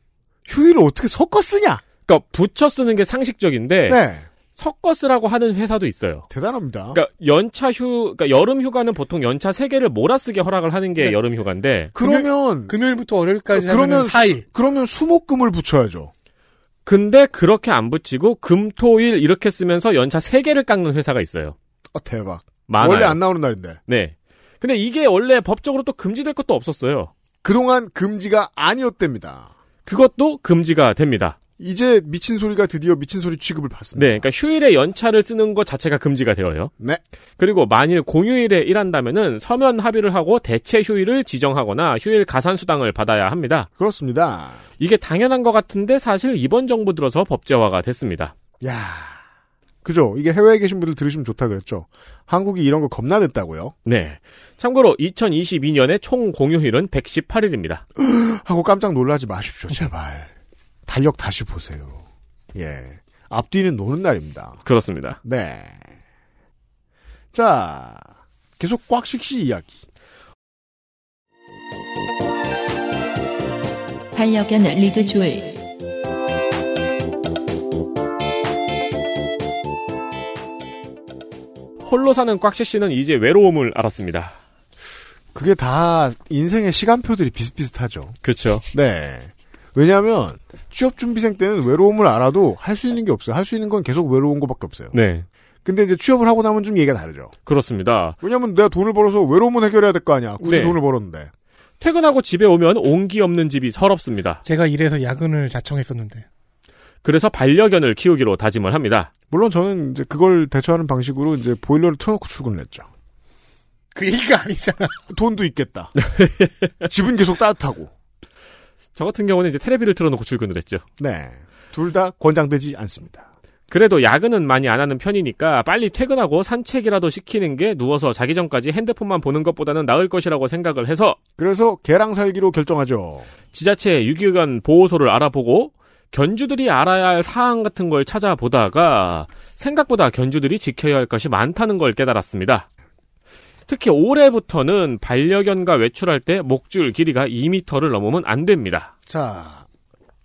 휴일을 어떻게 섞어 쓰냐. 그러니까 붙여 쓰는 게 상식적인데. 네. 섞어 쓰라고 하는 회사도 있어요. 대단합니다. 그러니까 연차 휴, 그러니까 여름 휴가는 보통 연차 세 개를 몰아쓰게 허락을 하는 게 네. 여름 휴가인데. 그러면 금요일, 금요일부터 월요일까지 그러면 하면 사 일. 그러면 수목금을 붙여야죠. 근데 그렇게 안 붙이고 금토일 이렇게 쓰면서 연차 세 개를 깎는 회사가 있어요. 어, 대박. 많아요. 원래 안 나오는 날인데. 네. 근데 이게 원래 법적으로 또 금지될 것도 없었어요. 그동안 금지가 아니었답니다. 그것도 금지가 됩니다. 이제 미친 소리가 드디어 미친 소리 취급을 받습니다. 네. 그러니까 휴일에 연차를 쓰는 것 자체가 금지가 되어요. 네. 그리고 만일 공휴일에 일한다면은 서면 합의를 하고 대체 휴일을 지정하거나 휴일 가산 수당을 받아야 합니다. 그렇습니다. 이게 당연한 것 같은데 사실 이번 정부 들어서 법제화가 됐습니다. 야, 그죠? 이게 해외에 계신 분들 들으시면 좋다 그랬죠. 한국이 이런 거 겁나 냈다고요? 네. 참고로 이천이십이 년에 총 공휴일은 백십팔 일입니다. 하고 깜짝 놀라지 마십시오, 제발. 달력 다시 보세요. 예. 앞뒤는 노는 날입니다. 그렇습니다. 네. 자, 계속 꽉식 씨 이야기. 반려견 리드줄. 홀로 사는 꽉식 씨는 이제 외로움을 알았습니다. 그게 다 인생의 시간표들이 비슷비슷하죠. 그렇죠. 네. 왜냐하면 취업준비생 때는 외로움을 알아도 할 수 있는 게 없어요. 할 수 있는 건 계속 외로운 것밖에 없어요. 네. 근데 이제 취업을 하고 나면 좀 얘기가 다르죠. 그렇습니다. 왜냐하면 내가 돈을 벌어서 외로움은 해결해야 될 거 아니야. 굳이 네. 돈을 벌었는데. 퇴근하고 집에 오면 온기 없는 집이 서럽습니다. 제가 이래서 야근을 자청했었는데. 그래서 반려견을 키우기로 다짐을 합니다. 물론 저는 이제 그걸 대처하는 방식으로 이제 보일러를 틀어놓고 출근을 했죠. 그 얘기가 아니잖아. 돈도 있겠다. 집은 계속 따뜻하고. 저 같은 경우는 이제 테레비를 틀어놓고 출근을 했죠. 네. 둘 다 권장되지 않습니다. 그래도 야근은 많이 안 하는 편이니까 빨리 퇴근하고 산책이라도 시키는 게 누워서 자기 전까지 핸드폰만 보는 것보다는 나을 것이라고 생각을 해서 그래서 개랑 살기로 결정하죠. 지자체 유기견 보호소를 알아보고 견주들이 알아야 할 사항 같은 걸 찾아보다가 생각보다 견주들이 지켜야 할 것이 많다는 걸 깨달았습니다. 특히 올해부터는 반려견과 외출할 때 목줄 길이가 이 미터를 넘으면 안 됩니다. 자,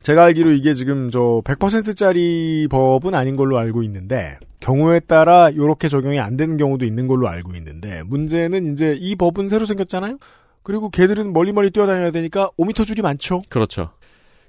제가 알기로 이게 지금 저 백 퍼센트짜리 법은 아닌 걸로 알고 있는데 경우에 따라 이렇게 적용이 안 되는 경우도 있는 걸로 알고 있는데 문제는 이제 이 법은 새로 생겼잖아요. 그리고 개들은 멀리멀리 뛰어다녀야 되니까 오 미터 줄이 많죠. 그렇죠.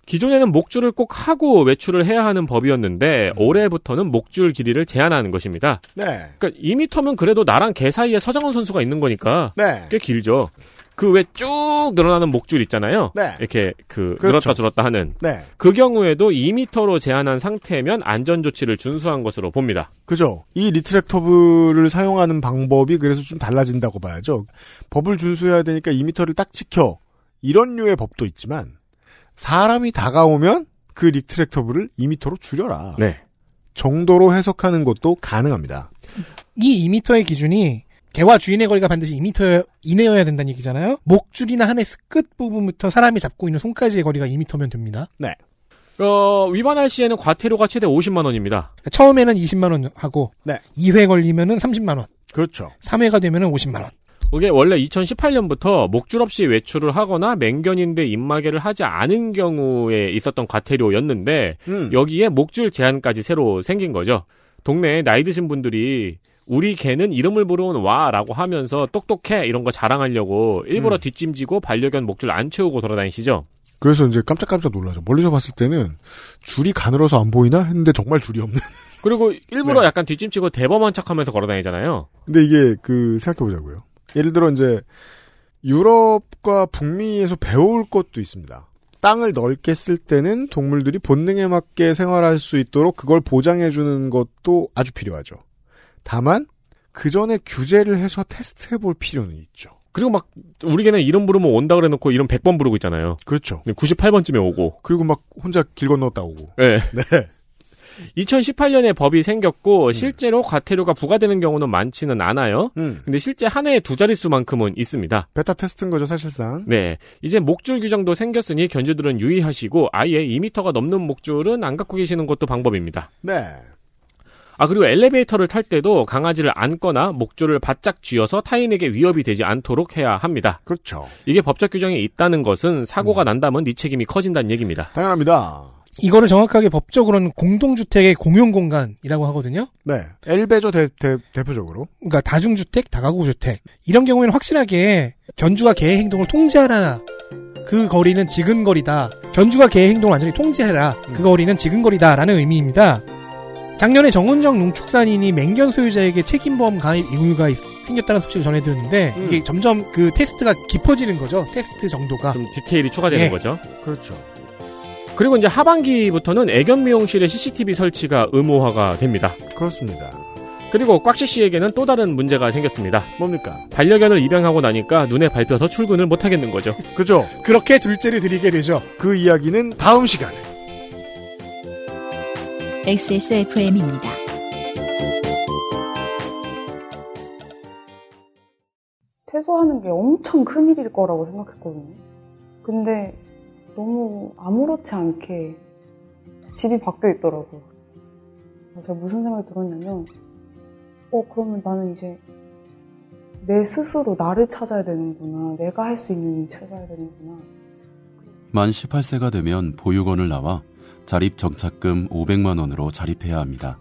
기존에는 목줄을 꼭 하고 외출을 해야 하는 법이었는데 올해부터는 목줄 길이를 제한하는 것입니다. 네. 그러니까 이 미터면 그래도 나랑 개 사이에 서장훈 선수가 있는 거니까 네. 꽤 길죠. 그 외 쭉 늘어나는 목줄 있잖아요. 네. 이렇게 그 그렇죠. 늘었다 줄었다 하는. 네. 그 경우에도 이 미터로 제한한 상태면 안전 조치를 준수한 것으로 봅니다. 그죠. 이 리트랙터블을 사용하는 방법이 그래서 좀 달라진다고 봐야죠. 법을 준수해야 되니까 이 미터를 딱 지켜. 이런 류의 법도 있지만 사람이 다가오면 그 리트랙터블을 이 미터로 줄여라. 네. 정도로 해석하는 것도 가능합니다. 이 이 미터의 기준이 개와 주인의 거리가 반드시 이 미터 이내여야 된다는 얘기잖아요. 목줄이나 하네스 끝부분부터 사람이 잡고 있는 손까지의 거리가 이 미터면 됩니다. 네. 어, 위반할 시에는 과태료가 최대 오십만 원입니다. 처음에는 이십만 원 하고, 네. 이 회 걸리면은 삼십만 원. 그렇죠. 삼 회가 되면은 오십만 원. 이게 원래 이천십팔 년부터 목줄 없이 외출을 하거나 맹견인데 입마개를 하지 않은 경우에 있었던 과태료였는데, 음. 여기에 목줄 제한까지 새로 생긴 거죠. 동네에 나이 드신 분들이 우리 개는 이름을 부르는 와라고 하면서 똑똑해 이런 거 자랑하려고 일부러 음. 뒷짐지고 반려견 목줄 안 채우고 돌아다니시죠. 그래서 이제 깜짝깜짝 놀라죠. 멀리서 봤을 때는 줄이 가늘어서 안 보이나 했는데 정말 줄이 없는. 그리고 일부러 네. 약간 뒷짐치고 대범한 척하면서 걸어다니잖아요. 근데 이게 그 생각해보자고요. 예를 들어 이제 유럽과 북미에서 배울 것도 있습니다. 땅을 넓게 쓸 때는 동물들이 본능에 맞게 생활할 수 있도록 그걸 보장해주는 것도 아주 필요하죠. 다만 그 전에 규제를 해서 테스트해볼 필요는 있죠. 그리고 막 우리 개는 이름 부르면 온다 그래놓고 이름 백 번 부르고 있잖아요. 그렇죠. 구십팔 번쯤에 오고. 그리고 막 혼자 길 건너다 오고. 네. 네. 이천십팔 년에 법이 생겼고 실제로 음. 과태료가 부과되는 경우는 많지는 않아요. 음. 근데 실제 한 해에 두 자릿수만큼은 있습니다. 베타 테스트인 거죠, 사실상. 네. 이제 목줄 규정도 생겼으니 견주들은 유의하시고 아예 이 미터가 넘는 목줄은 안 갖고 계시는 것도 방법입니다. 네. 아, 그리고 엘리베이터를 탈 때도 강아지를 안거나 목줄을 바짝 쥐어서 타인에게 위협이 되지 않도록 해야 합니다. 그렇죠. 이게 법적 규정이 있다는 것은 사고가 음. 난다면 네 책임이 커진다는 얘기입니다. 당연합니다. 이거를 정확하게 법적으로는 공동주택의 공용공간이라고 하거든요. 네. 엘베죠, 대, 대, 대표적으로. 그러니까 다중주택, 다가구주택. 이런 경우에는 확실하게 견주가 개의 행동을 통제하라. 그 거리는 지근거리다. 견주가 개의 행동을 완전히 통제해라. 음. 그 거리는 지근거리다. 라는 의미입니다. 작년에 정은정 농축산인이 맹견 소유자에게 책임보험 가입 의무가 있, 생겼다는 소식을 전해드렸는데 음. 이게 점점 그 테스트가 깊어지는 거죠. 테스트 정도가. 좀 디테일이 추가되는 네. 거죠. 그렇죠. 그리고 이제 하반기부터는 애견 미용실에 씨씨티비 설치가 의무화가 됩니다. 그렇습니다. 그리고 꽉씨 씨에게는 또 다른 문제가 생겼습니다. 뭡니까? 반려견을 입양하고 나니까 눈에 밟혀서 출근을 못하겠는 거죠. 그죠? 그렇게 둘째를 들이게 되죠. 그 이야기는 다음 시간에. 엑스에스에프엠입니다. 퇴소하는 게 엄청 큰일일 거라고 생각했거든요. 근데 너무 아무렇지 않게 집이 바뀌어 있더라고요. 제가 무슨 생각이 들었냐면 어 그러면 나는 이제 내 스스로 나를 찾아야 되는구나. 내가 할 수 있는 일 찾아야 되는구나. 만 십팔 세가 되면 보육원을 나와 자립정착금 오백만 원으로 자립해야 합니다.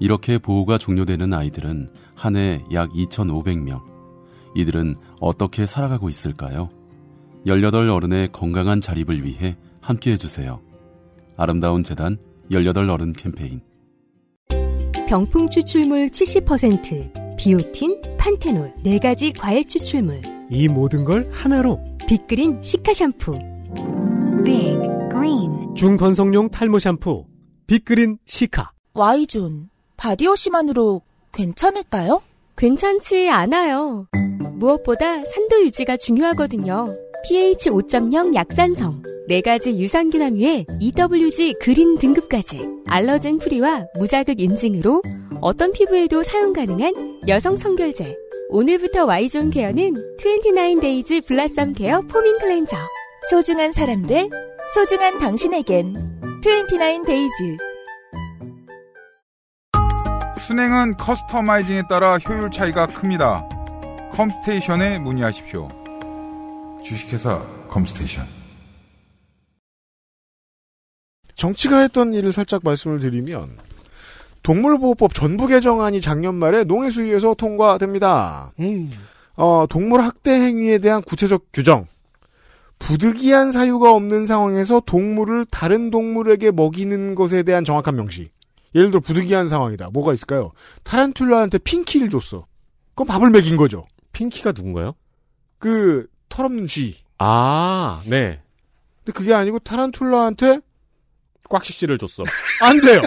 이렇게 보호가 종료되는 아이들은 한 해 약 이천오백 명. 이들은 어떻게 살아가고 있을까요? 열여덟 어른의 건강한 자립을 위해 함께해 주세요. 아름다운 재단 열여덟 어른 캠페인. 병풍 추출물 칠십 퍼센트, 비오틴, 판테놀 네 가지 과일 추출물. 이 모든 걸 하나로 빅그린 시카 샴푸. 빅 그린. 중건성용 탈모 샴푸 빅그린 시카. 와이존 바디워시만으로 괜찮을까요? 괜찮지 않아요. 무엇보다 산도 유지가 중요하거든요. pH 오 점 영 약산성, 네 가지 유산균 함유에 이 더블유 지 그린 등급까지 알러젠 프리와 무자극 인증으로 어떤 피부에도 사용 가능한 여성 청결제. 오늘부터 Y존 케어는 이십구 데이즈 블라썸 케어 포밍 클렌저. 소중한 사람들, 소중한 당신에겐 이십구 데이즈. 순행은 커스터마이징에 따라 효율 차이가 큽니다. 컴스테이션에 문의하십시오. 주식회사 컴스테이션. 정치가 했던 일을 살짝 말씀을 드리면 동물보호법 전부 개정안이 작년 말에 농해수위에서 통과됩니다. 음. 어, 동물학대 행위에 대한 구체적 규정. 부득이한 사유가 없는 상황에서 동물을 다른 동물에게 먹이는 것에 대한 정확한 명시. 예를 들어 부득이한 상황이다. 뭐가 있을까요? 타란툴라한테 핑키를 줬어. 그건 밥을 먹인 거죠. 핑키가 누군가요? 그 털없는 쥐. 아, 네. 근데 그게 아니고 타란툴라한테 꽉식지를 줬어. 안 돼요.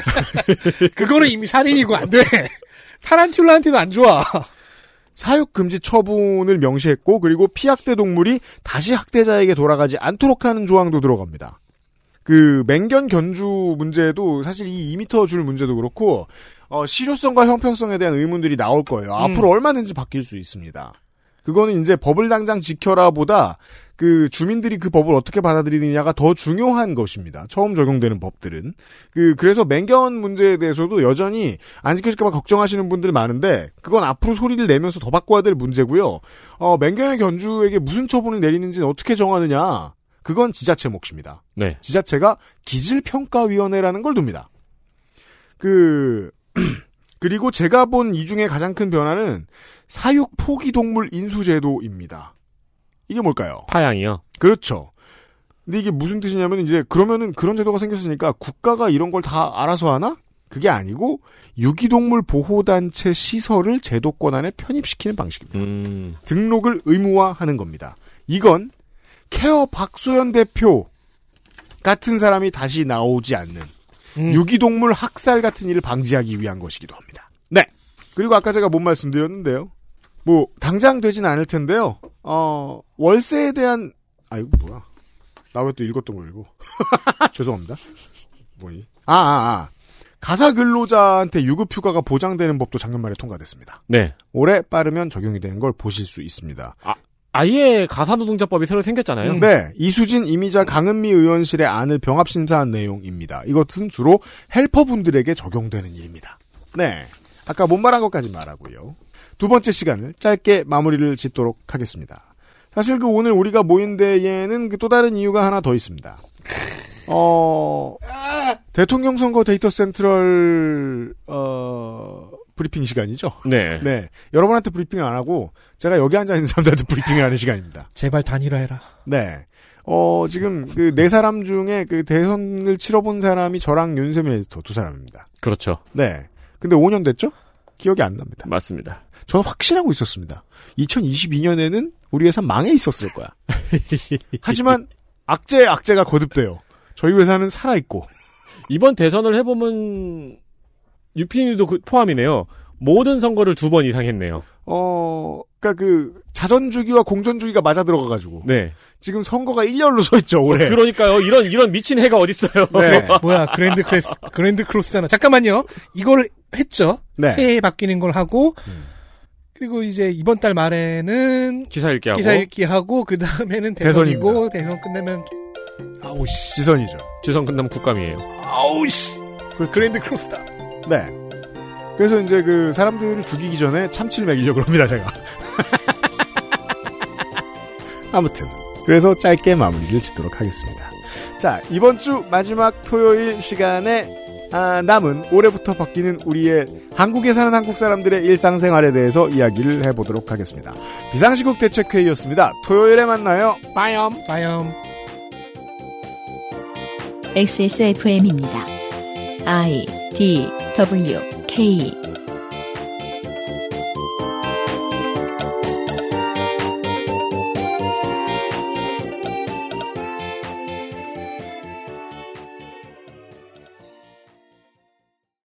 그거는 이미 살인이고 안 돼. 타란툴라한테는 안 좋아. 사육금지 처분을 명시했고 그리고 피학대 동물이 다시 학대자에게 돌아가지 않도록 하는 조항도 들어갑니다. 그 맹견 견주 문제도 사실 이 이 미터 줄 문제도 그렇고 어, 실효성과 형평성에 대한 의문들이 나올 거예요. 음. 앞으로 얼마든지 바뀔 수 있습니다. 그거는 이제 법을 당장 지켜라 보다 그 주민들이 그 법을 어떻게 받아들이느냐가 더 중요한 것입니다. 처음 적용되는 법들은. 그 그래서 맹견 문제에 대해서도 여전히 안 지켜질까봐 걱정하시는 분들 많은데 그건 앞으로 소리를 내면서 더 바꿔야 될 문제고요. 어, 맹견의 견주에게 무슨 처분을 내리는지는 어떻게 정하느냐. 그건 지자체 몫입니다. 네. 지자체가 기질평가위원회라는 걸 둡니다. 그 그리고 제가 본 이 중에 가장 큰 변화는 사육 포기동물 인수제도입니다. 이게 뭘까요? 파양이요? 그렇죠. 근데 이게 무슨 뜻이냐면 이제 그러면은 그런 제도가 생겼으니까 국가가 이런 걸 다 알아서 하나? 그게 아니고 유기동물 보호단체 시설을 제도권 안에 편입시키는 방식입니다. 음. 등록을 의무화하는 겁니다. 이건 케어 박소연 대표 같은 사람이 다시 나오지 않는 음. 유기동물 학살 같은 일을 방지하기 위한 것이기도 합니다. 네. 그리고 아까 제가 못 말씀드렸는데요. 뭐 당장 되진 않을 텐데요. 어, 월세에 대한 아 이거 뭐야? 나 왜 또 읽었던 거 읽고? 죄송합니다. 뭐니? 아아 아. 가사 근로자한테 유급휴가가 보장되는 법도 작년 말에 통과됐습니다. 네. 올해 빠르면 적용이 되는 걸 보실 수 있습니다. 아. 아예 가사노동자법이 새로 생겼잖아요. 음. 네. 이수진, 이미자, 강은미 의원실의 안을 병합심사한 내용입니다. 이것은 주로 헬퍼분들에게 적용되는 일입니다. 네. 아까 못 말한 것까지 말하고요. 두 번째 시간을 짧게 마무리를 짓도록 하겠습니다. 사실 그 오늘 우리가 모인 데에는 그 또 다른 이유가 하나 더 있습니다. 어, 대통령 선거 데이터 센트럴, 어, 브리핑 시간이죠? 네. 네. 여러분한테 브리핑을 안 하고, 제가 여기 앉아있는 사람들한테 브리핑을 하는 시간입니다. 제발 단일화해라. 네. 어, 지금, 그, 네 사람 중에 그 대선을 치러본 사람이 저랑 윤세민 에디터 두 사람입니다. 그렇죠. 네. 근데 오 년 됐죠? 기억이 안 납니다. 맞습니다. 저는 확신하고 있었습니다. 이천이십이 년에는 우리 회사 망해 있었을 거야. 하지만, 악재의 악재가 거듭돼요. 저희 회사는 살아있고. 이번 대선을 해보면, 유피님도 그 포함이네요. 모든 선거를 두 번 이상 했네요. 어, 그러니까 그 자전주기와 공전주기가 맞아 들어가가지고. 네. 지금 선거가 일렬로 서 있죠 올해. 어, 그러니까요. 이런 이런 미친 해가 어딨어요. 네. 뭐야 그랜드 크레스 그랜드 크로스잖아. 잠깐만요. 이걸 했죠. 네. 새해 바뀌는 걸 하고. 음. 그리고 이제 이번 달 말에는 기사 읽기 하고. 기사 읽기 하고 그 다음에는 대선이고 대선 끝나면 아우씨. 지선이죠. 지선 끝나면 국감이에요. 아우씨. 그 그랜드 크로스다. 네. 그래서 이제 그 사람들을 죽이기 전에 참치를 먹이려고 합니다, 제가. 아무튼. 그래서 짧게 마무리를 짓도록 하겠습니다. 자, 이번 주 마지막 토요일 시간에 아, 남은 올해부터 바뀌는 우리의 한국에 사는 한국 사람들의 일상생활에 대해서 이야기를 해보도록 하겠습니다. 비상시국 대책회의였습니다. 토요일에 만나요. 빠염. 빠염. 엑스에스에프엠입니다. I D W K